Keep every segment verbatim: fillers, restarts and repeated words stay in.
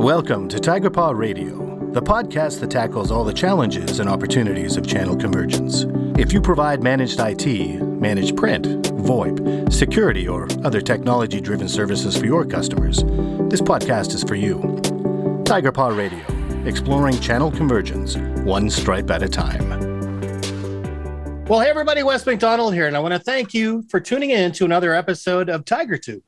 Welcome to Tiger Paw Radio, the podcast that tackles all the challenges and opportunities of channel convergence. If you provide managed I T, managed print, VoIP, security, or other technology-driven services for your customers, this podcast is for you. Tiger Paw Radio, exploring channel convergence, one stripe at a time. Well, hey everybody, Wes McDonald here, and I want to thank you for tuning in to another episode of Tiger Tube.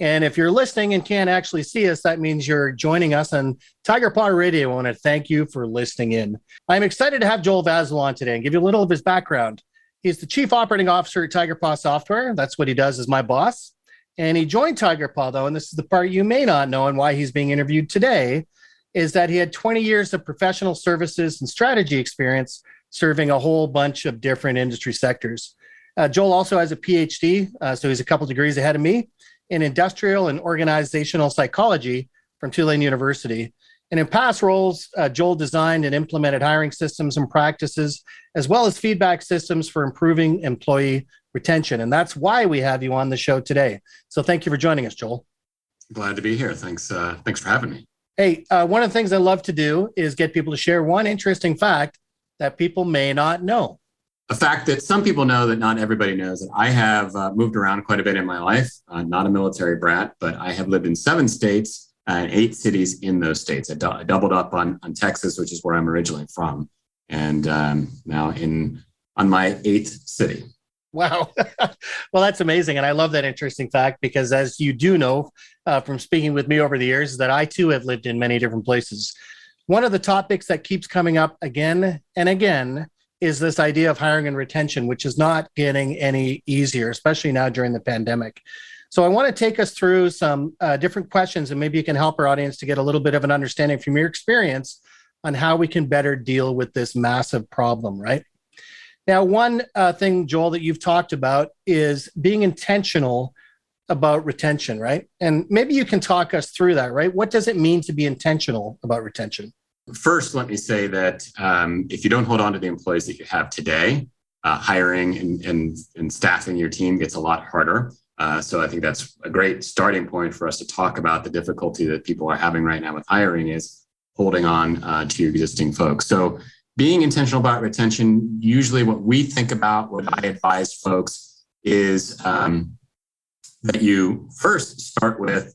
And if you're listening and can't actually see us, that means you're joining us on Tiger Paw Radio. I want to thank you for listening in. I'm excited to have Joel Vazel on today and give you a little of his background. He's the Chief Operating Officer at Tiger Paw Software. That's what he does as my boss. And he joined Tiger Paw, though, and this is the part you may not know and why he's being interviewed today, is that he had twenty years of professional services and strategy experience serving a whole bunch of different industry sectors. Uh, Joel also has a P H D, uh, so he's a couple degrees ahead of me, in industrial and organizational psychology from Tulane University. And in past roles, uh, Joel designed and implemented hiring systems and practices, as well as feedback systems for improving employee retention. And that's why we have you on the show today. So thank you for joining us, Joel. Glad to be here. Thanks, uh, thanks for having me. Hey, uh, one of the things I love to do is get people to share one interesting fact that people may not know. A fact that some people know that not everybody knows, that I have uh, moved around quite a bit in my life. I'm not a military brat, but I have lived in seven states and eight cities in those states. I, d- I doubled up on, on Texas, which is where I'm originally from, and um, now in on my eighth city. Wow. Well, that's amazing. And I love that interesting fact because, as you do know uh, from speaking with me over the years, that I too have lived in many different places. One of the topics that keeps coming up again and again is this idea of hiring and retention, which is not getting any easier, especially now during the pandemic. So I want to take us through some uh, different questions, and maybe you can help our audience to get a little bit of an understanding from your experience on how we can better deal with this massive problem, right? Now, one uh, thing, Joel, that you've talked about is being intentional about retention, right? And maybe you can talk us through that, right? What does it mean to be intentional about retention? First, let me say that um, if you don't hold on to the employees that you have today, uh, hiring and, and, and staffing your team gets a lot harder. Uh, so I think that's a great starting point for us to talk about the difficulty that people are having right now with hiring is holding on uh, to your existing folks. So being intentional about retention, usually what we think about, what I advise folks is um, that you first start with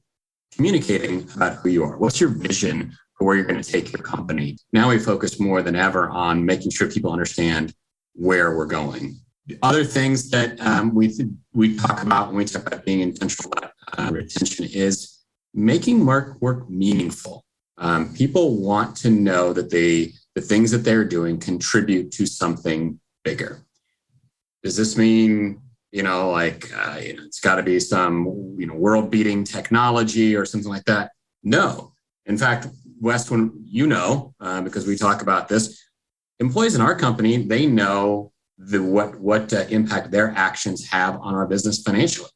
communicating about who you are. What's your vision for where you're going to take your company? Now we focus more than ever on making sure people understand where we're going. The other things that um, we th- we talk about when we talk about being intentional about uh, retention is making work work meaningful. Um, people want to know that they the things that they're doing contribute to something bigger. Does this mean You know, like uh, you know, it's got to be some you know world-beating technology or something like that? No. In fact, Wes, when you know, uh, because we talk about this, employees in our company, they know the what what uh, impact their actions have on our business financially.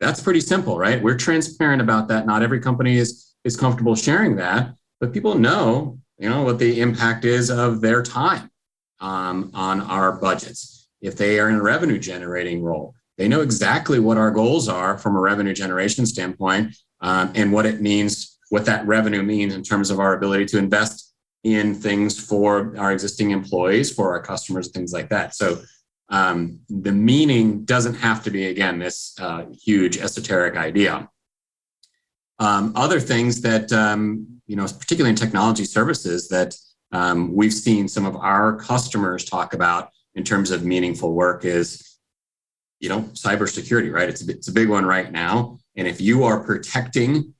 That's pretty simple, right? We're transparent about that. Not every company is is comfortable sharing that, but people know, you know, what the impact is of their time um, on our budgets. If they are in a revenue generating role, they know exactly what our goals are from a revenue generation standpoint um, and what it means, what that revenue means in terms of our ability to invest in things for our existing employees, for our customers, things like that. So um, the meaning doesn't have to be, again, this uh, huge esoteric idea. Um, other things that, um, you know, particularly in technology services that um, we've seen some of our customers talk about in terms of meaningful work is, you know, cybersecurity, right? It's a, it's a big one right now. And if you are protecting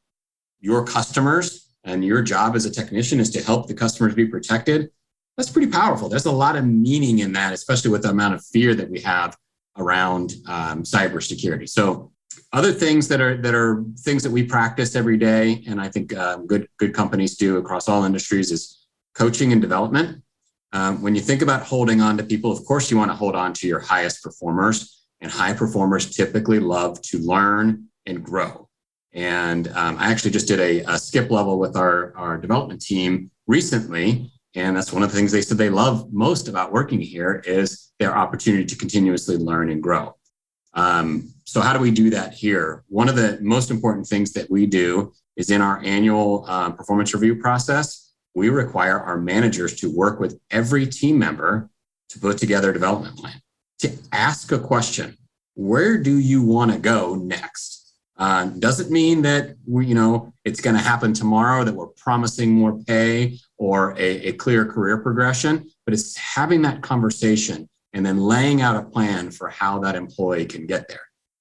your customers and your job as a technician is to help the customers be protected, that's pretty powerful. There's a lot of meaning in that, especially with the amount of fear that we have around um, cybersecurity. So other things that are that are things that we practice every day, and I think uh, good, good companies do across all industries, is coaching and development. Um, when you think about holding on to people, of course, you want to hold on to your highest performers, and high performers typically love to learn and grow. And um, I actually just did a, a skip level with our, our development team recently. And that's one of the things they said they love most about working here is their opportunity to continuously learn and grow. Um, So how do we do that here? One of the most important things that we do is in our annual uh, performance review process, we require our managers to work with every team member to put together a development plan, to ask a question. Where do you want to go next? Uh, doesn't mean that we, you know, it's going to happen tomorrow, that we're promising more pay or a, a clear career progression, but it's having that conversation and then laying out a plan for how that employee can get there.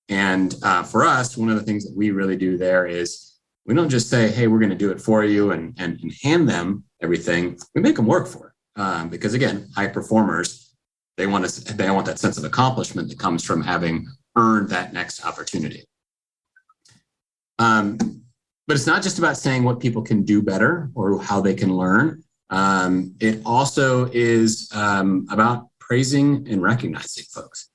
And uh, for us, one of the things that we really do there is we don't just say, hey, we're going to do it for you and, and, and hand them everything. We make them work for it um, because, again, high performers, They want to, they want that sense of accomplishment that comes from having earned that next opportunity. Um, but it's not just about saying what people can do better or how they can learn. Um, it also is um, about praising and recognizing folks.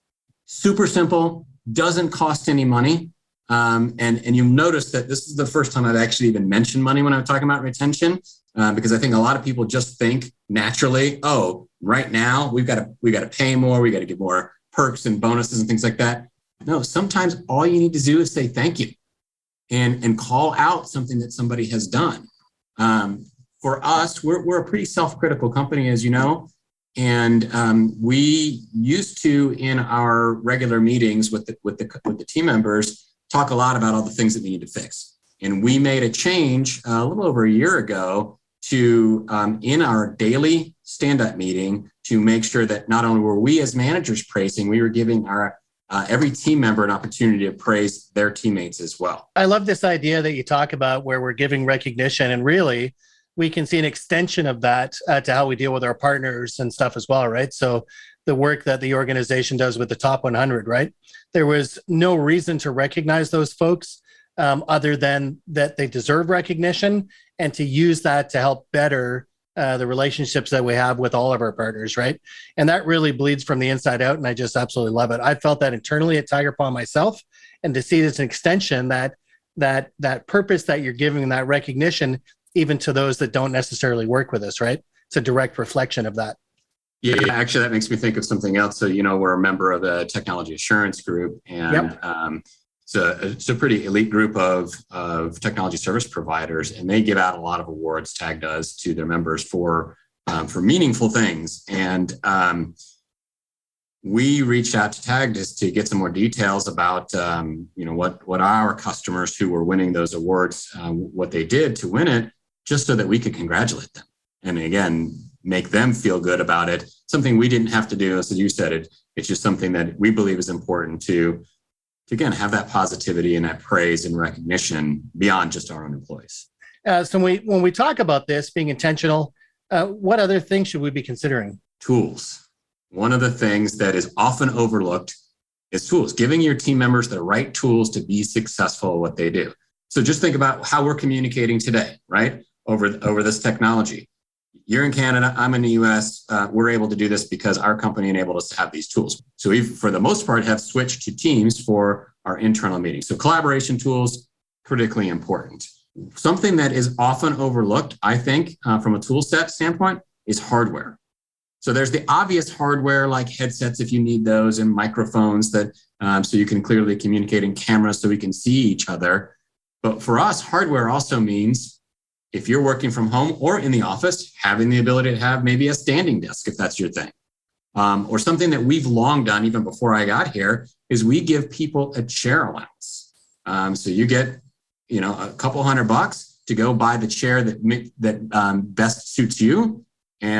Super simple, doesn't cost any money. Um, and, and you'll notice that this is the first time I've actually even mentioned money when I'm talking about retention, uh, because I think a lot of people just think naturally, oh, right now, we've got to we got to pay more. We got to give more perks and bonuses and things like that. No, sometimes all you need to do is say thank you, and and call out something that somebody has done. Um, for us, we're we're a pretty self-critical company, as you know, and um, we used to in our regular meetings with the with the with the team members talk a lot about all the things that we need to fix. And we made a change uh, a little over a year ago to um, in our daily stand-up meeting to make sure that not only were we as managers praising, we were giving our uh, every team member an opportunity to praise their teammates as well. I love this idea that you talk about where we're giving recognition, and really we can see an extension of that uh, to how we deal with our partners and stuff as well, right? So the work that the organization does with the top one hundred, right? There was no reason to recognize those folks um, other than that they deserve recognition, and to use that to help better Uh, the relationships that we have with all of our partners, right? And that really bleeds from the inside out, and I just absolutely love it. I felt that internally at Tiger Paw myself, and to see it as an extension, that that that purpose that you're giving, that recognition, even to those that don't necessarily work with us, right? It's a direct reflection of that. Yeah, yeah. Actually, that makes me think of something else. So, you know, we're a member of the Technology Assurance Group, and yep. um, it's, a, it's a pretty elite group of, of technology service providers, and they give out a lot of awards, TAG does, to their members for um, for meaningful things. And um, we reached out to TAG just to get some more details about um, you know what, what our customers who were winning those awards, uh, what they did to win it, just so that we could congratulate them. And again, make them feel good about it. Something we didn't have to do, as you said, it, it's just something that we believe is important to to again, have that positivity and that praise and recognition beyond just our own employees. Uh, so when we, when we talk about this being intentional, uh, what other things should we be considering? Tools. One of the things that is often overlooked is tools, giving your team members the right tools to be successful at what they do. So just think about how we're communicating today, right? Over, over this technology. You're in Canada, I'm in the U S. Uh, we're able to do this because our company enabled us to have these tools. So we, for the most part, have switched to Teams for our internal meetings. So collaboration tools, critically important. Something that is often overlooked, I think, uh, from a tool set standpoint, is hardware. So there's the obvious hardware like headsets, if you need those, and microphones that um, so you can clearly communicate, in cameras so we can see each other. But for us, hardware also means, if you're working from home or in the office, having the ability to have maybe a standing desk, if that's your thing, um, or something that we've long done even before I got here, is we give people a chair allowance. Um, so you get, you know, a couple hundred bucks to go buy the chair that that um, best suits you,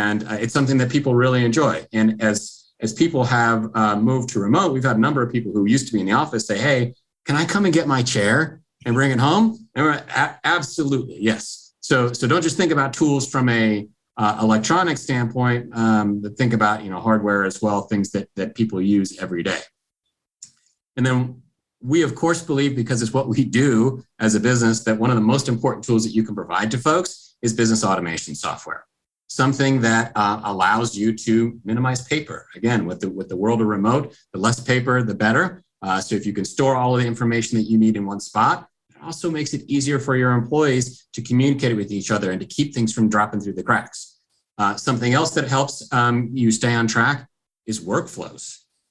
and uh, it's something that people really enjoy. And as as people have uh, moved to remote, we've had a number of people who used to be in the office say, "Hey, can I come and get my chair and bring it home?" And we're like, a- absolutely, yes. So, so don't just think about tools from a uh, electronic standpoint, um, but think about, you know, hardware as well, things that, that people use every day. And then we, of course, believe, because it's what we do as a business, that one of the most important tools that you can provide to folks is business automation software, something that uh, allows you to minimize paper. Again, with the, with the world of remote, the less paper, the better. Uh, so if you can store all of the information that you need in one spot, it also makes it easier for your employees to communicate with each other and to keep things from dropping through the cracks. Uh, something else that helps um, you stay on track is workflows.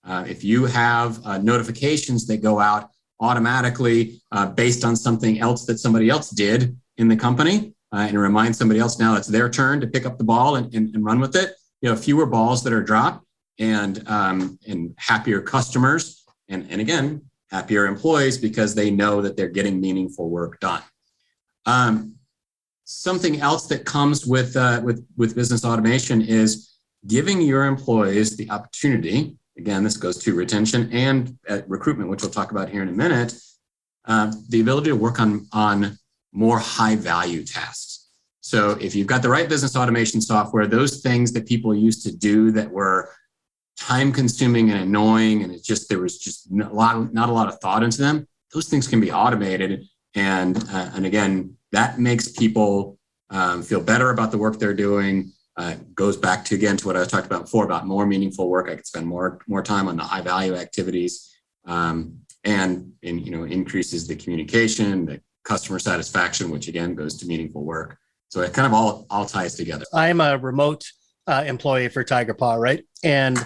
Uh, if you have uh, notifications that go out automatically uh, based on something else that somebody else did in the company uh, and remind somebody else now it's their turn to pick up the ball and, and, and run with it. You know, fewer balls that are dropped and um, and happier customers and, and again, happier employees because they know that they're getting meaningful work done. Um, something else that comes with, uh, with, with business automation is giving your employees the opportunity. Again, this goes to retention and at recruitment, which we'll talk about here in a minute, uh, the ability to work on, on more high value tasks. So if you've got the right business automation software, those things that people used to do that were time consuming and annoying, and it's just, there was just a lot of, not a lot of thought into them, those things can be automated. And, uh, and again, that makes people um, feel better about the work they're doing. Uh, goes back to, again, to what I talked about before about more meaningful work. I could spend more more time on the high value activities um, and, and, you know, increases the communication, the customer satisfaction, which again goes to meaningful work. So it kind of all, all ties together. I'm a remote uh, employee for Tiger Paw, right? And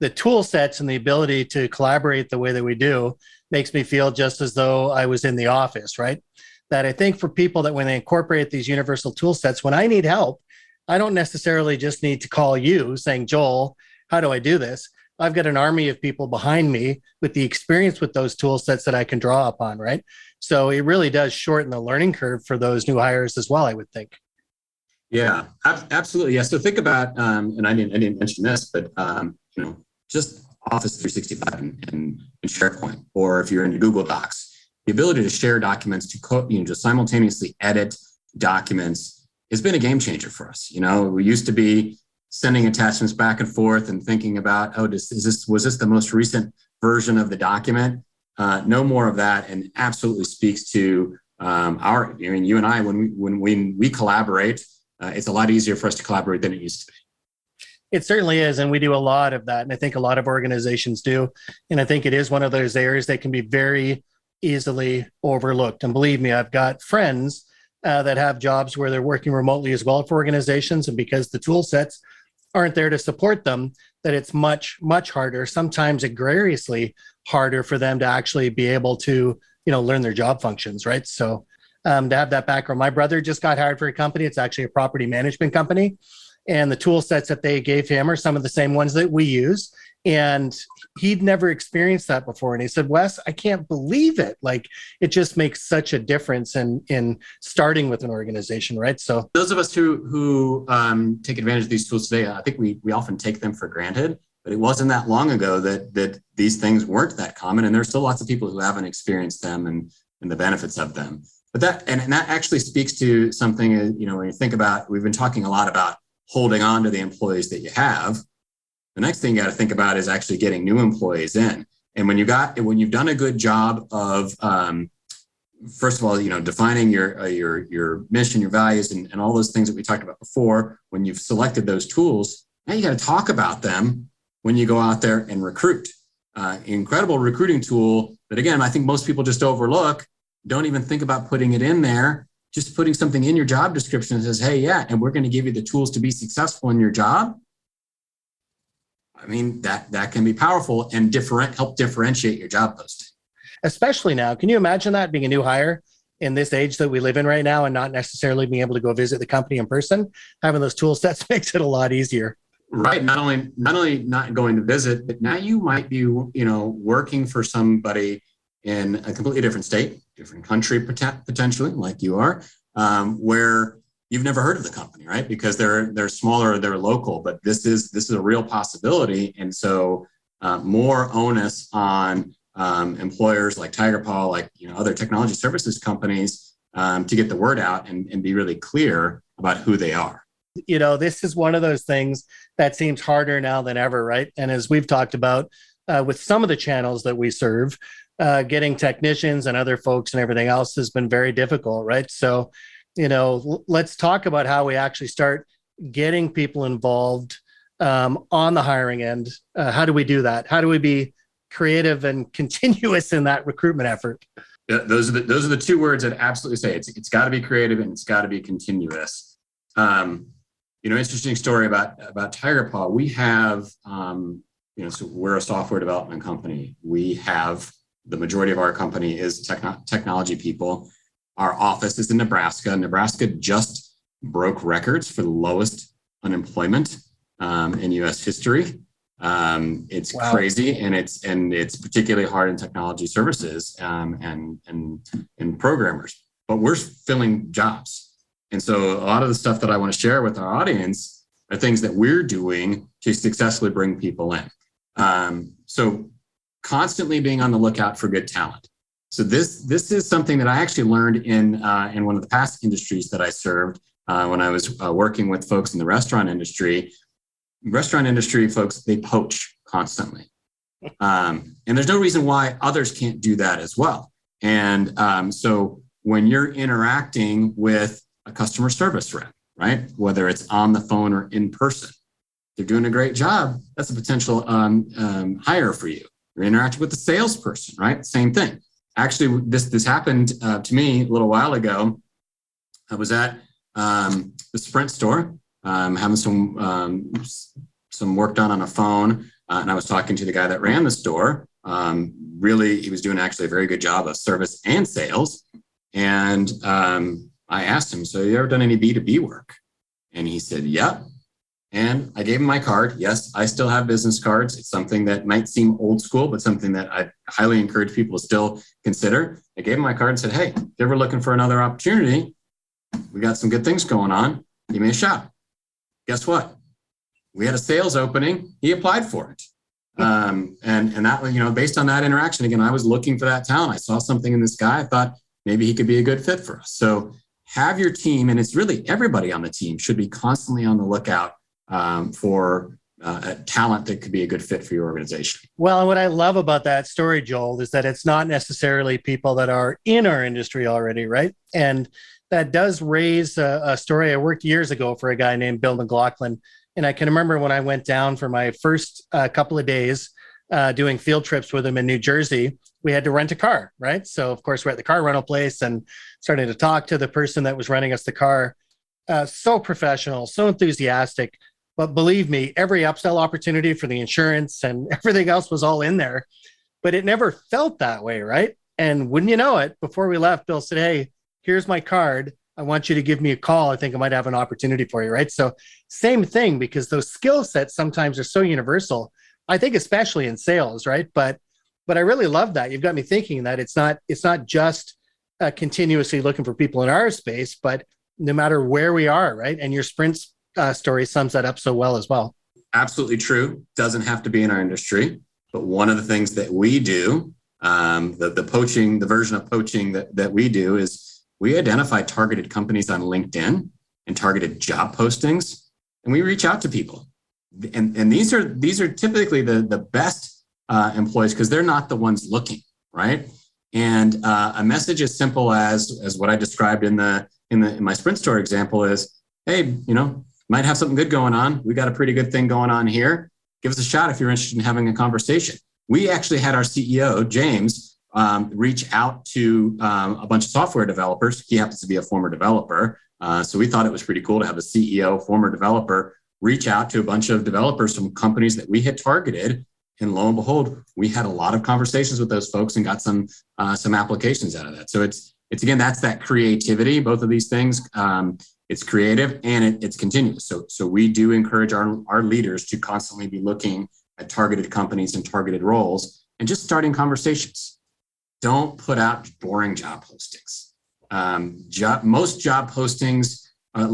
the tool sets and the ability to collaborate the way that we do makes me feel just as though I was in the office, right? That I think for people that when they incorporate these universal tool sets, when I need help, I don't necessarily just need to call you saying, Joel, how do I do this? I've got an army of people behind me with the experience with those tool sets that I can draw upon, right? So it really does shorten the learning curve for those new hires as well, I would think. Yeah, ab- absolutely. Yeah. So think about, um, and I didn't, I didn't mention this, but um, you know, just Office three sixty-five and, and SharePoint, or if you're in Google Docs, the ability to share documents, to co- you know, just simultaneously edit documents. It's been a game changer for us. You know, we used to be sending attachments back and forth and thinking about, oh, this, is this was this the most recent version of the document? Uh, no more of that, and absolutely speaks to um, our. I mean, you and I, when we when we, we collaborate, uh, it's a lot easier for us to collaborate than it used to be. It certainly is, and we do a lot of that, and I think a lot of organizations do, and I think it is one of those areas that can be very easily overlooked. And believe me, I've got friends. Uh, that have jobs where they're working remotely as well for organizations. And because the tool sets aren't there to support them, that it's much, much harder, sometimes egregiously harder for them to actually be able to, you know, learn their job functions, right? So um, to have that background, my brother just got hired for a company. It's actually a property management company. And the tool sets that they gave him are some of the same ones that we use. And he'd never experienced that before. And he said, Wes, I can't believe it. Like, it just makes such a difference in, in starting with an organization, right? So those of us who who um, take advantage of these tools today, I think we we often take them for granted, but it wasn't that long ago that that these things weren't that common. And there's still lots of people who haven't experienced them and, and the benefits of them. But that, and, and that actually speaks to something, you know, when you think about, we've been talking a lot about holding on to the employees that you have. The next thing you got to think about is actually getting new employees in. And when you got, when you've done a good job of, um, first of all, you know, defining your uh, your your mission, your values, and, and all those things that we talked about before. When you've selected those tools, now you got to talk about them when you go out there and recruit. Uh, incredible recruiting tool that, again, I think most people just overlook. Don't even think about putting it in there. Just putting something in your job description that says, "Hey, yeah, and we're going to give you the tools to be successful in your job." I mean, that that can be powerful and different, help differentiate your job posting. Especially now. Can you imagine that being a new hire in this age that we live in right now and not necessarily being able to go visit the company in person? Having those tool sets makes it a lot easier. Right. Not only not only not going to visit, but now you might be, you know, working for somebody in a completely different state, different country, potentially, like you are, um, where you've never heard of the company, right? Because they're they're smaller, they're local, but this is this is a real possibility. And so uh, more onus on um, employers like Tiger Paw, like, you know, other technology services companies um, to get the word out and, and be really clear about who they are. You know, this is one of those things that seems harder now than ever, right? And as we've talked about uh, with some of the channels that we serve, uh, getting technicians and other folks and everything else has been very difficult, right? So, you know, let's talk about how we actually start getting people involved um, on the hiring end. Uh, how do we do that? How do we be creative and continuous in that recruitment effort? Yeah, those are the those are the two words that absolutely say it's it's got to be creative and it's got to be continuous. Um, you know, interesting story about about Tiger Paw. We have, um, you know, so we're a software development company. We have the majority of our company is techn- technology people. Our office is in Nebraska. Nebraska just broke records for the lowest unemployment um, in U S history. Um, it's wow. crazy, and it's and it's particularly hard in technology services um, and and and programmers. But we're filling jobs, and so a lot of the stuff that I want to share with our audience are things that we're doing to successfully bring people in. Um, so constantly being on the lookout for good talent. So this this is something that I actually learned in uh, in one of the past industries that I served uh, when I was uh, working with folks in the restaurant industry. Restaurant industry folks, they poach constantly. Um, and there's no reason why others can't do that as well. And um, so when you're interacting with a customer service rep, right, whether it's on the phone or in person, they're doing a great job. That's a potential um, um, hire for you. You're interacting with the salesperson, right? Same thing. Actually, this this happened uh, to me a little while ago. I was at um, the Sprint store. Um, having some um, some work done on a phone, uh, and I was talking to the guy that ran the store. Um, really, he was doing actually a very good job of service and sales. And um, I asked him, "So, you ever done any B two B work?" And he said, "Yep." And I gave him my card. Yes, I still have business cards. It's something that might seem old school, but something that I highly encourage people to still consider. I gave him my card and said, "Hey, if you're ever looking for another opportunity, we got some good things going on. Give me a shot." Guess what? We had a sales opening. He applied for it. Um, and, and that, you know, based on that interaction, again, I was looking for that talent. I saw something in this guy. I thought maybe he could be a good fit for us. So have your team, and it's really everybody on the team should be constantly on the lookout um, for uh, a talent that could be a good fit for your organization. Well, and what I love about that story, Joel, is that it's not necessarily people that are in our industry already, right? And that does raise a, a story. I worked years ago for a guy named Bill McLaughlin. And I can remember when I went down for my first uh, couple of days uh, doing field trips with him in New Jersey, we had to rent a car, right? So of course we're at the car rental place and started to talk to the person that was renting us the car. Uh, so professional, so enthusiastic, but believe me, every upsell opportunity for the insurance and everything else was all in there, but it never felt that way, right? And wouldn't you know it, before we left, Bill said, "Hey, here's my card. I want you to give me a call. I think I might have an opportunity for you," right? So same thing, because those skill sets sometimes are so universal, I think, especially in sales, right? But but I really love that. You've got me thinking that it's not it's not just uh, continuously looking for people in our space, but no matter where we are, right? And your Sprint uh, story sums that up so well as well. Absolutely true. Doesn't have to be in our industry. But one of the things that we do, um, the, the poaching, the version of poaching that, that we do is, we identify targeted companies on LinkedIn and targeted job postings, and we reach out to people. And, and these are these are typically the, the best uh, employees because they're not the ones looking, right? And uh, a message as simple as as what I described in the in the in my Sprint store example is, "Hey, you know, might have something good going on. We got a pretty good thing going on here. Give us a shot if you're interested in having a conversation." We actually had our C E O, James, Um, reach out to um, a bunch of software developers. He happens to be a former developer. Uh, so we thought it was pretty cool to have a C E O, former developer, reach out to a bunch of developers from companies that we had targeted. And lo and behold, we had a lot of conversations with those folks and got some uh, some applications out of that. So it's, it's again, that's that creativity, both of these things. Um, it's creative and it, it's continuous. So, so we do encourage our, our leaders to constantly be looking at targeted companies and targeted roles and just starting conversations. Don't put out boring job postings. Um, job, most job postings, uh,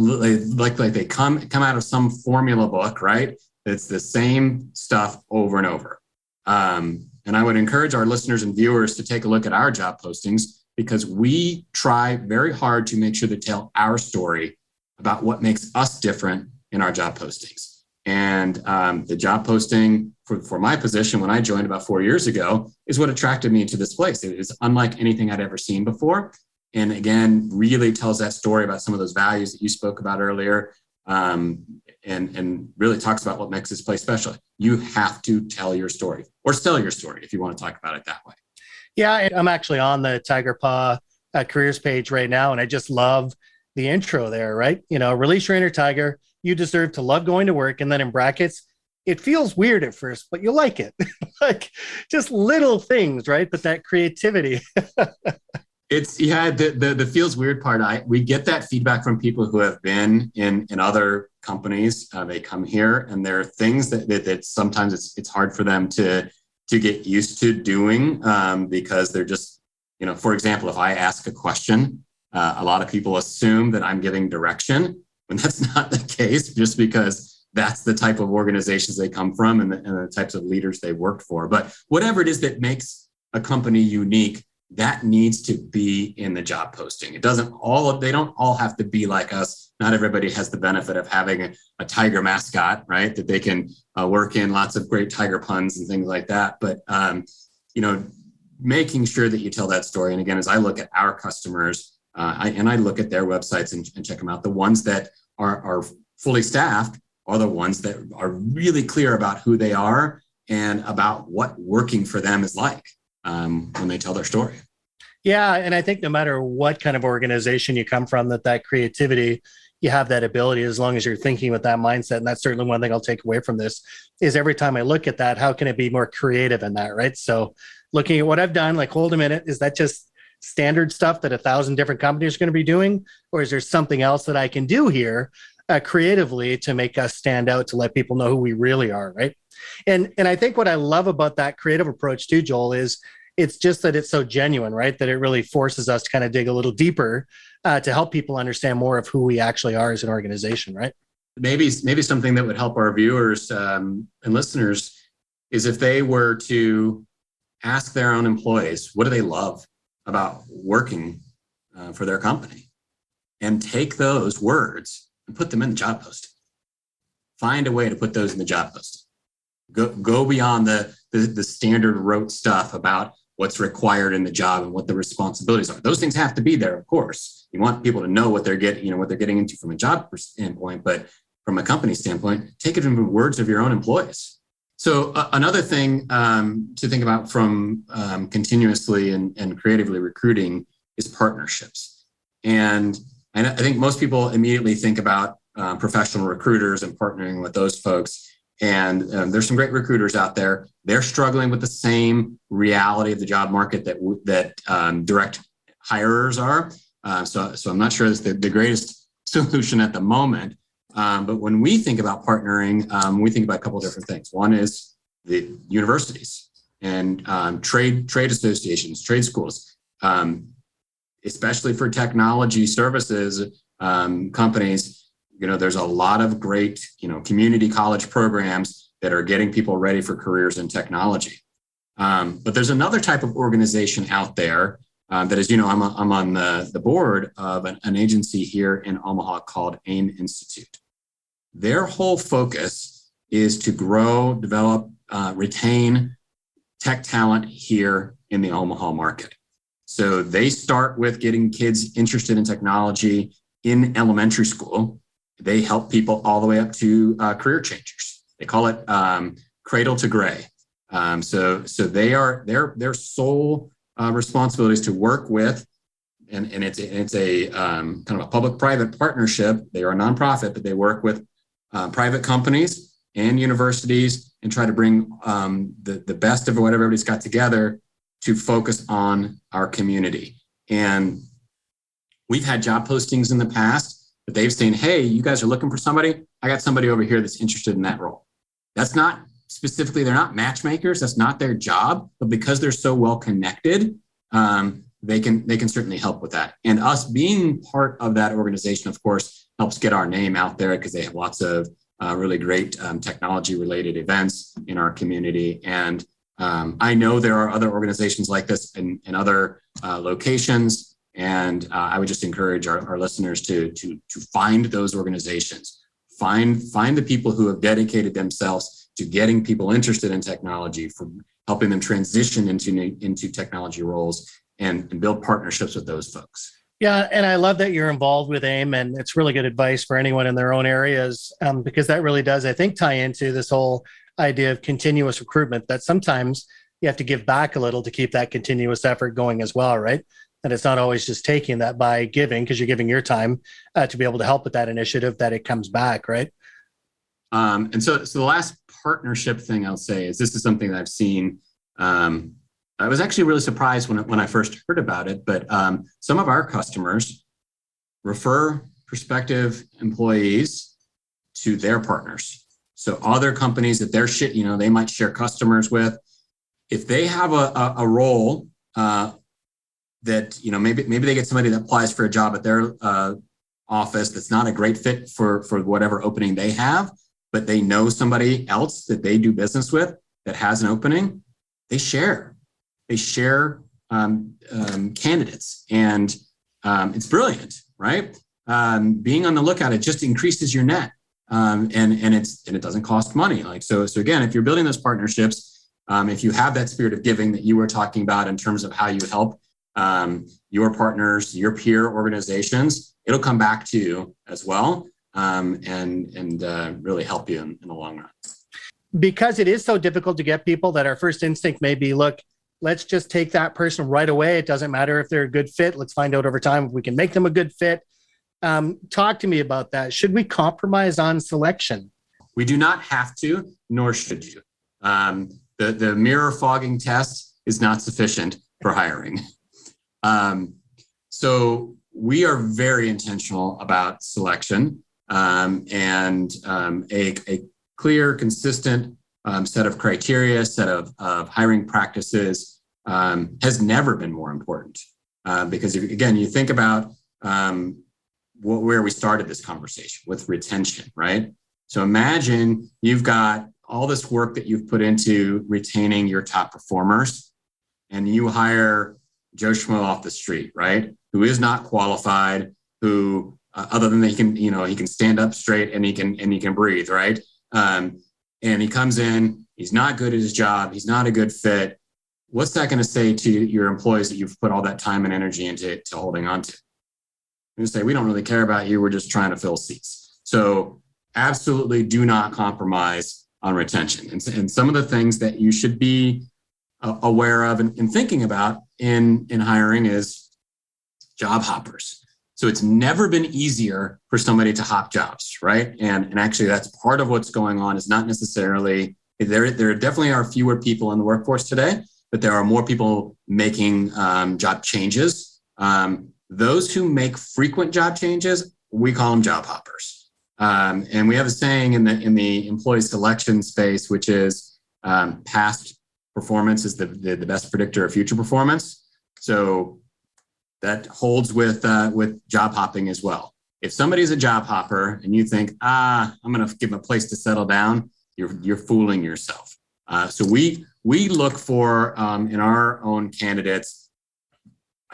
like like they come come out of some formula book, right? It's the same stuff over and over. Um, and I would encourage our listeners and viewers to take a look at our job postings because we try very hard to make sure to tell our story about what makes us different in our job postings. And um, the job posting for, for my position when I joined about four years ago is what attracted me to this place. It is unlike anything I'd ever seen before. And again, really tells that story about some of those values that you spoke about earlier um, and, and really talks about what makes this place special. You have to tell your story or sell your story if you want to talk about it that way. Yeah, I'm actually on the Tiger Paw uh, careers page right now, and I just love the intro there, right? You know, release your inner tiger. You deserve to love going to work. And then in brackets, it feels weird at first, but you like it. Like just little things, right? But that creativity. It's yeah, the, the the feels weird part. I we get that feedback from people who have been in in other companies. Uh, they come here, and there are things that, that that sometimes it's it's hard for them to to get used to doing um, because they're just you know. For example, if I ask a question, uh, a lot of people assume that I'm giving direction when that's not the case. Just because that's the type of organizations they come from and the, and the types of leaders they worked for. But whatever it is that makes a company unique, that needs to be in the job posting. It doesn't all of, they don't all have to be like us. Not everybody has the benefit of having a, a tiger mascot, right? That they can uh, work in lots of great tiger puns and things like that. But, um, you know, making sure that you tell that story. And again, as I look at our customers uh, I, and I look at their websites and, and check them out, the ones that are, are fully staffed are the ones that are really clear about who they are and about what working for them is like. Um, when they tell their story. Yeah. And I think no matter what kind of organization you come from, that that creativity, you have that ability, as long as you're thinking with that mindset. And that's certainly one thing I'll take away from this is every time I look at that, how can it be more creative in that? Right. So looking at what I've done, like, hold a minute, is that just standard stuff that a thousand different companies are going to be doing? Or is there something else that I can do here uh, creatively to make us stand out, to let people know who we really are? Right. And and I think what I love about that creative approach too, Joel, is it's just that it's so genuine, right? That it really forces us to kind of dig a little deeper uh, to help people understand more of who we actually are as an organization, right? Maybe maybe something that would help our viewers um, and listeners is if they were to ask their own employees, what do they love about working uh, for their company? And take those words and put them in the job post. Find a way to put those in the job post. Go go beyond the, the the standard rote stuff about what's required in the job and what the responsibilities are. Those things have to be there, of course. You want people to know what they're getting, you know, what they're getting into from a job standpoint, but from a company standpoint, take it from the words of your own employees. So uh, another thing um, to think about from um, continuously and, and creatively recruiting is partnerships. And I, I think most people immediately think about uh, professional recruiters and partnering with those folks. And um, there's some great recruiters out there. They're struggling with the same reality of the job market that that um, direct hirers are. Uh, so, so I'm not sure it's the, the greatest solution at the moment. Um, but when we think about partnering, um, we think about a couple of different things. One is the universities and um, trade trade associations, trade schools, um, especially for technology services um, companies. You know, there's a lot of great, you know, community college programs that are getting people ready for careers in technology. Um, but there's another type of organization out there uh, that, as you know, I'm, a, I'm on the, the board of an, an agency here in Omaha called AIM Institute. Their whole focus is to grow, develop, uh, retain tech talent here in the Omaha market. So they start with getting kids interested in technology in elementary school. They help people all the way up to uh, career changers. They call it um, cradle to gray. Um, so, so they are their their sole uh, responsibility is to work with, and, and it's it's a um, kind of a public-private partnership. They are a nonprofit, but they work with uh, private companies and universities and try to bring um, the the best of what everybody's got together to focus on our community. And we've had job postings in the past. But they've seen, hey, you guys are looking for somebody. I got somebody over here that's interested in that role. That's not specifically, they're not matchmakers. That's not their job. But because they're so well connected, um, they can they can certainly help with that. And us being part of that organization, of course, helps get our name out there because they have lots of uh, really great um, technology-related events in our community. And um, I know there are other organizations like this in, in other uh, locations. And uh, I would just encourage our, our listeners to, to, to find those organizations, find, find the people who have dedicated themselves to getting people interested in technology, for helping them transition into, into technology roles and, and build partnerships with those folks. Yeah. And I love that you're involved with AIM, and it's really good advice for anyone in their own areas, um, because that really does, I think, tie into this whole idea of continuous recruitment, that sometimes you have to give back a little to keep that continuous effort going as well, right? And it's not always just taking that by giving, because you're giving your time uh, to be able to help with that initiative, that it comes back, right? Um, and so, so the last partnership thing I'll say is this is something that I've seen. Um, I was actually really surprised when, when I first heard about it, but um, some of our customers refer prospective employees to their partners. So other companies that they're shit, you know, they might share customers with. If they have a, a, a role uh, that, you know, maybe maybe they get somebody that applies for a job at their uh, office that's not a great fit for, for whatever opening they have, but they know somebody else that they do business with that has an opening, they share. They share um, um, candidates, and um, it's brilliant, right? Um, being on the lookout, it just increases your net, um, and and it's and it doesn't cost money. Like so, so again, if you're building those partnerships, um, if you have that spirit of giving that you were talking about in terms of how you help um, your partners, your peer organizations, it'll come back to you as well, um, and and uh, really help you in, in the long run. Because it is so difficult to get people, that our first instinct may be, look, let's just take that person right away. It doesn't matter if they're a good fit. Let's find out over time if we can make them a good fit. Um, talk to me about that. Should we compromise on selection? We do not have to, nor should you. Um, the, the mirror fogging test is not sufficient for hiring. Um, so we are very intentional about selection, um, and um, a, a clear, consistent um, set of criteria, set of, of hiring practices. Um, has never been more important uh, because if, again, you think about um, what, where we started this conversation with retention, right? So imagine you've got all this work that you've put into retaining your top performers, and you hire Joe Schmo off the street, right? Who is not qualified, who uh, other than that he can, you know, he can stand up straight and he can and he can breathe, right? Um, and he comes in, he's not good at his job, he's not a good fit. What's that going to say to your employees that you've put all that time and energy into to holding on to? You say, we don't really care about you. We're just trying to fill seats. So absolutely do not compromise on retention. And, and some of the things that you should be uh, aware of and, and thinking about in, in hiring is job hoppers. So it's never been easier for somebody to hop jobs, right? And, and actually that's part of what's going on is not necessarily, there, there definitely are fewer people in the workforce today, but there are more people making um, job changes. Um, those who make frequent job changes, we call them job hoppers. Um, and we have a saying in the in the employee selection space, which is um, past performance is the, the the best predictor of future performance. So that holds with uh, with job hopping as well. If somebody's a job hopper and you think, ah, I'm going to give them a place to settle down, you're you're fooling yourself. Uh, so we. We look for, um, in our own candidates,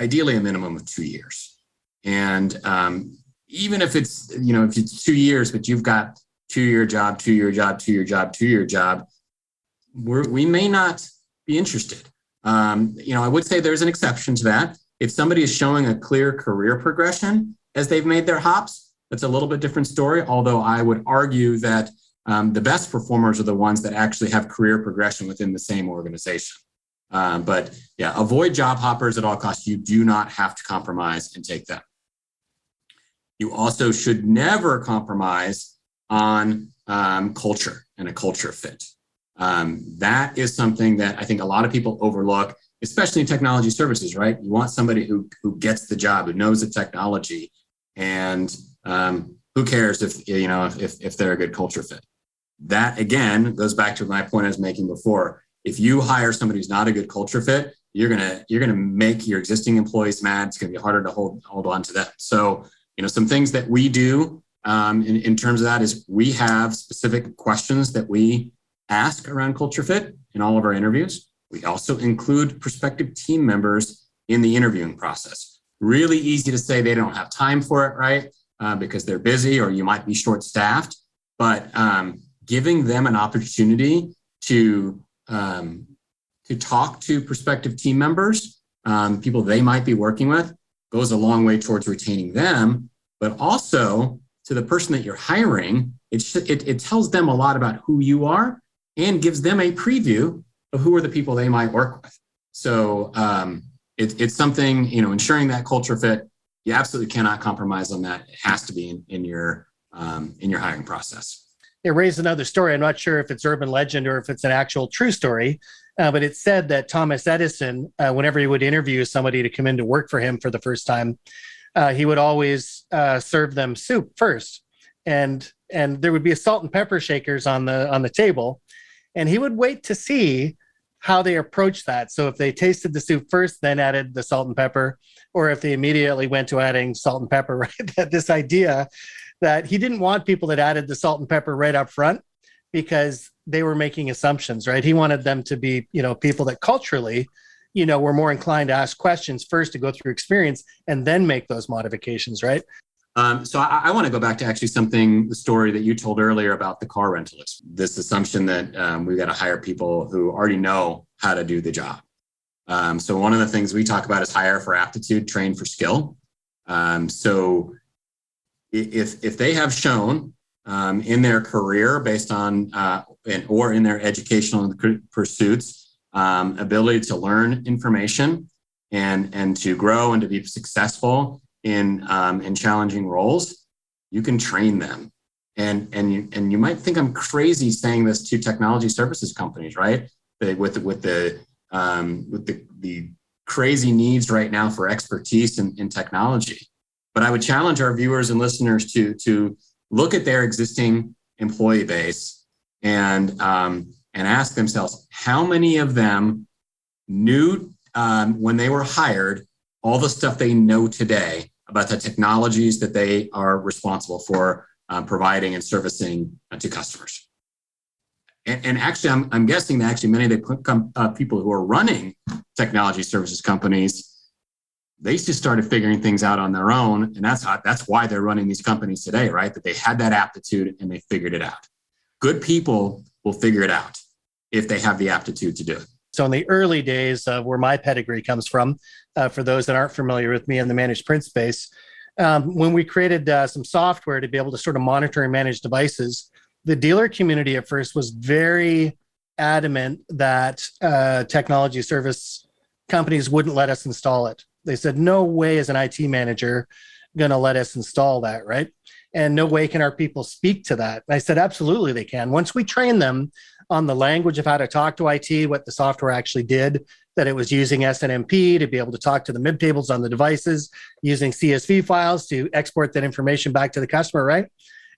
ideally a minimum of two years. And um, even if it's, you know, if it's two years, but you've got two-year job, two-year job, two-year job, two-year job, we're, we may not be interested. Um, you know, I would say there's an exception to that. If somebody is showing a clear career progression as they've made their hops, that's a little bit different story, although I would argue that Um, the best performers are the ones that actually have career progression within the same organization. Um, but yeah, avoid job hoppers at all costs. You do not have to compromise and take them. You also should never compromise on um, culture and a culture fit. Um, that is something that I think a lot of people overlook, especially in technology services, right? You want somebody who, who gets the job, who knows the technology, and um, who cares if, you know, if, if they're a good culture fit. That, again, goes back to my point I was making before. If you hire somebody who's not a good culture fit, you're gonna you're gonna make your existing employees mad. It's gonna be harder to hold hold on to them. So, you know, some things that we do um, in, in terms of that is we have specific questions that we ask around culture fit in all of our interviews. We also include prospective team members in the interviewing process. Really easy to say they don't have time for it, right? Uh, because they're busy or you might be short-staffed, but um, giving them an opportunity to um, to talk to prospective team members, um, people they might be working with, goes a long way towards retaining them, but also to the person that you're hiring, it, sh- it, it tells them a lot about who you are and gives them a preview of who are the people they might work with. So um, it, it's something, you know, ensuring that culture fit. You absolutely cannot compromise on that. It has to be in, in your um, in your hiring process. it raised another story. I'm not sure if it's urban legend or if it's an actual true story, uh, but it said that Thomas Edison, uh, whenever he would interview somebody to come in to work for him for the first time, uh, he would always uh, serve them soup first. And and there would be salt and pepper shakers on the on the table. And he would wait to see how they approached that. So if they tasted the soup first, then added the salt and pepper, or if they immediately went to adding salt and pepper, right? That this idea that he didn't want people that added the salt and pepper right up front because they were making assumptions, right? He wanted them to be, you know, people that culturally, you know, were more inclined to ask questions first, to go through experience and then make those modifications, right? Um, so I, I want to go back to actually something, the story that you told earlier about the car rentalist, this assumption that um, we've got to hire people who already know how to do the job. Um, so one of the things we talk about is hire for aptitude, train for skill. Um, so if if they have shown um, in their career based on uh, and or in their educational pursuits, um, ability to learn information and and to grow and to be successful in um, in challenging roles, you can train them. And and you and you might think I'm crazy saying this to technology services companies, right? They, with with the um, with the the crazy needs right now for expertise in, in technology. But I would challenge our viewers and listeners to to look at their existing employee base and um, and ask themselves how many of them knew um, when they were hired all the stuff they know today about the technologies that they are responsible for uh, providing and servicing uh, to customers. And, and actually, I'm, I'm guessing that actually many of the uh, people who are running technology services companies, they just started figuring things out on their own. And that's how, that's why they're running these companies today, right? That they had that aptitude and they figured it out. Good people will figure it out if they have the aptitude to do it. So in the early days of where my pedigree comes from, uh, for those that aren't familiar with me in the managed print space, um, when we created uh, some software to be able to sort of monitor and manage devices, the dealer community at first was very adamant that uh, technology service companies wouldn't let us install it. They said, no way is an I T manager going to let us install that, right? And no way can our people speak to that. And I said, absolutely they can. Once we train them on the language of how to talk to I T, what the software actually did, that it was using S N M P to be able to talk to the M I B tables on the devices, using C S V files to export that information back to the customer, right?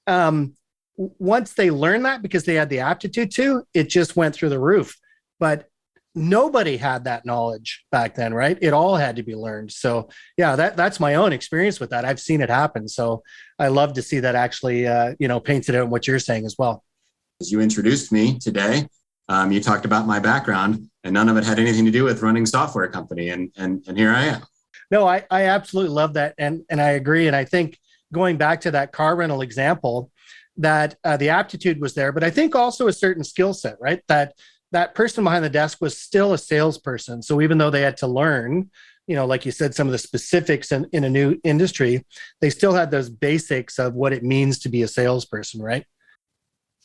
Um, once they learned that, because they had the aptitude to, it just went through the roof. But nobody had that knowledge back then, right? It all had to be learned. So yeah, that that's my own experience with that. I've seen it happen. So I love to see that actually, uh, you know, painted out in what you're saying as well. As you introduced me today, um, you talked about my background and none of it had anything to do with running a software company. And, and, and here I am. No, I, I absolutely love that. And, and I agree. And I think going back to that car rental example, that uh, the aptitude was there, but I think also a certain skill set, right? That that person behind the desk was still a salesperson. So even though they had to learn, you know, like you said, some of the specifics in, in a new industry, they still had those basics of what it means to be a salesperson, right?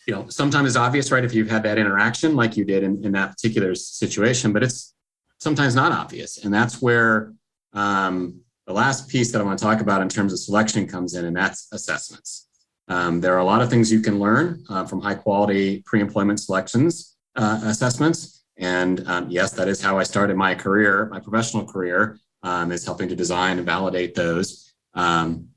You know, sometimes it's obvious, right? If you've had that interaction like you did in, in that particular situation, but it's sometimes not obvious. And that's where um, the last piece that I want to talk about in terms of selection comes in, and that's assessments. Um, there are a lot of things you can learn uh, from high quality pre-employment selections. Uh, assessments. And um, yes, that is how I started my career, my professional career, um, is helping to design and validate those. Um,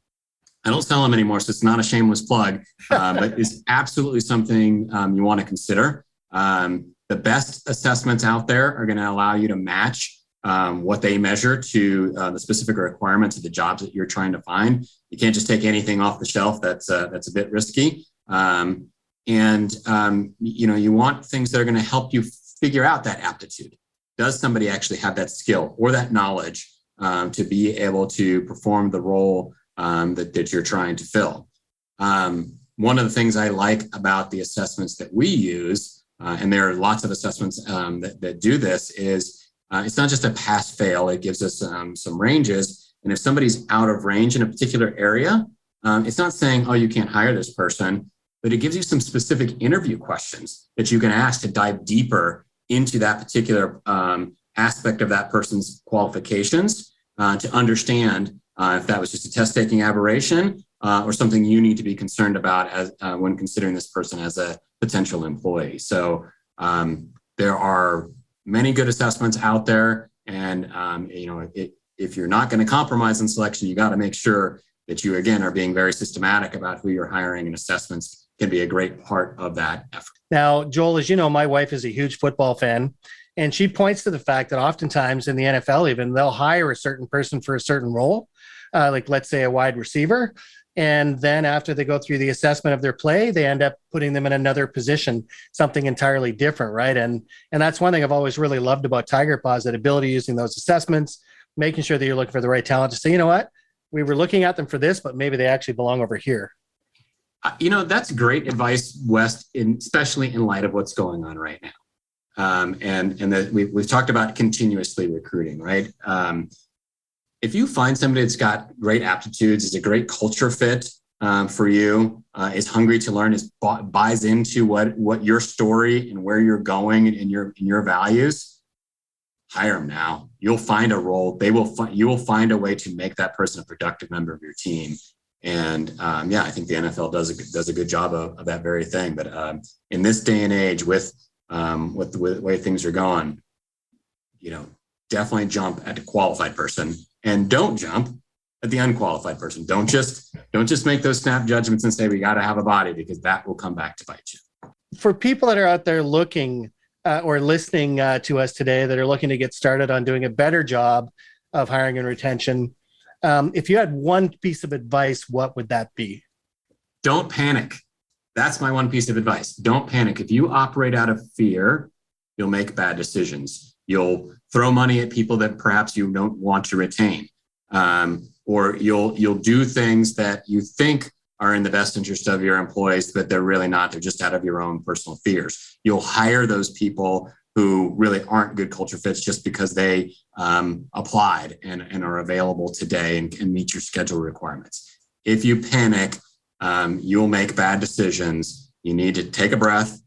I don't sell them anymore, so it's not a shameless plug, uh, but it's absolutely something um, you want to consider. Um, the best assessments out there are going to allow you to match um, what they measure to uh, the specific requirements of the jobs that you're trying to find. You can't just take anything off the shelf. That's uh, that's a bit risky. Um, And, um, you know, you want things that are going to help you figure out that aptitude. Does somebody actually have that skill or that knowledge um, to be able to perform the role um, that, that you're trying to fill? Um, one of the things I like about the assessments that we use, uh, and there are lots of assessments um, that, that do this, is uh, it's not just a pass fail. It gives us um, some ranges. And if somebody's out of range in a particular area, um, it's not saying, oh, you can't hire this person. But it gives you some specific interview questions that you can ask to dive deeper into that particular um, aspect of that person's qualifications uh, to understand uh, if that was just a test-taking aberration uh, or something you need to be concerned about as uh, when considering this person as a potential employee. So um, there are many good assessments out there, and um, you know, it, if you're not going to compromise on selection, you got to make sure that you again are being very systematic about who you're hiring, and assessments can be a great part of that effort. Now, Joel, as you know, my wife is a huge football fan, and she points to the fact that oftentimes in the N F L, even they'll hire a certain person for a certain role, uh, like let's say a wide receiver. And then after they go through the assessment of their play, they end up putting them in another position, something entirely different, right? And and that's one thing I've always really loved about Tiger Paw, that ability using those assessments, making sure that you're looking for the right talent to say, you know what, we were looking at them for this, but maybe they actually belong over here. Uh, you know, that's great advice, Wes, in, especially in light of what's going on right now. Um, and and the, we, we've talked about continuously recruiting, right? Um, if you find somebody that's got great aptitudes, is a great culture fit um, for you, uh, is hungry to learn, is bought, buys into what what your story and where you're going and your and your values, hire them now. You'll find a role. They will find you will find a way to make that person a productive member of your team. And um, yeah, I think the N F L does a, does a good job of, of that very thing. But um, in this day and age, with um, with the way things are going, you know, definitely jump at a qualified person, and don't jump at the unqualified person. Don't just don't just make those snap judgments and say we got to have a body, because that will come back to bite you. For people that are out there looking uh, or listening uh, to us today that are looking to get started on doing a better job of hiring and retention. Um, if you had one piece of advice, what would that be? Don't panic. That's my one piece of advice. Don't panic. If you operate out of fear, you'll make bad decisions. You'll throw money at people that perhaps you don't want to retain, um, or you'll you'll do things that you think are in the best interest of your employees, but they're really not. They're just out of your own personal fears. You'll hire those people who really aren't good culture fits just because they um, applied and, and are available today and can meet your schedule requirements. If you panic, um, you'll make bad decisions. You need to take a breath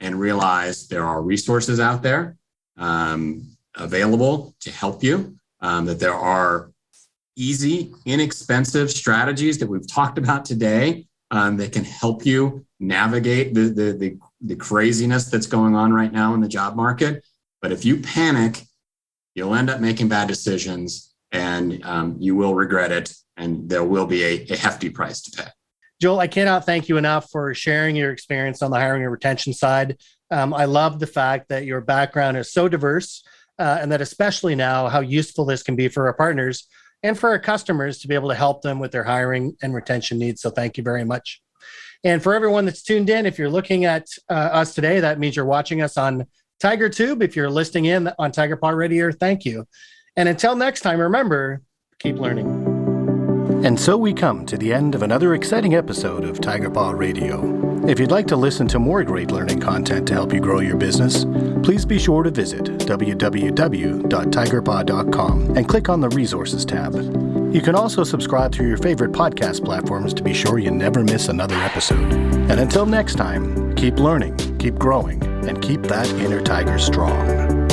and realize there are resources out there um, available to help you, um, that there are easy, inexpensive strategies that we've talked about today um, that can help you navigate the the, the the craziness that's going on right now in the job market. But if you panic, you'll end up making bad decisions, and um, you will regret it, and there will be a, a hefty price to pay. Joel, I cannot thank you enough for sharing your experience on the hiring and retention side. Um, I love the fact that your background is so diverse, uh, and that especially now how useful this can be for our partners and for our customers to be able to help them with their hiring and retention needs. So thank you very much. And for everyone that's tuned in, if you're looking at uh, us today, that means you're watching us on Tiger Tube. If you're listening in on Tiger Paw Radio, thank you. And until next time, remember, keep learning. And so we come to the end of another exciting episode of Tiger Paw Radio. If you'd like to listen to more great learning content to help you grow your business, please be sure to visit w w w dot tiger paw dot com and click on the Resources tab. You can also subscribe to your favorite podcast platforms to be sure you never miss another episode. And until next time, keep learning, keep growing, and keep that inner tiger strong.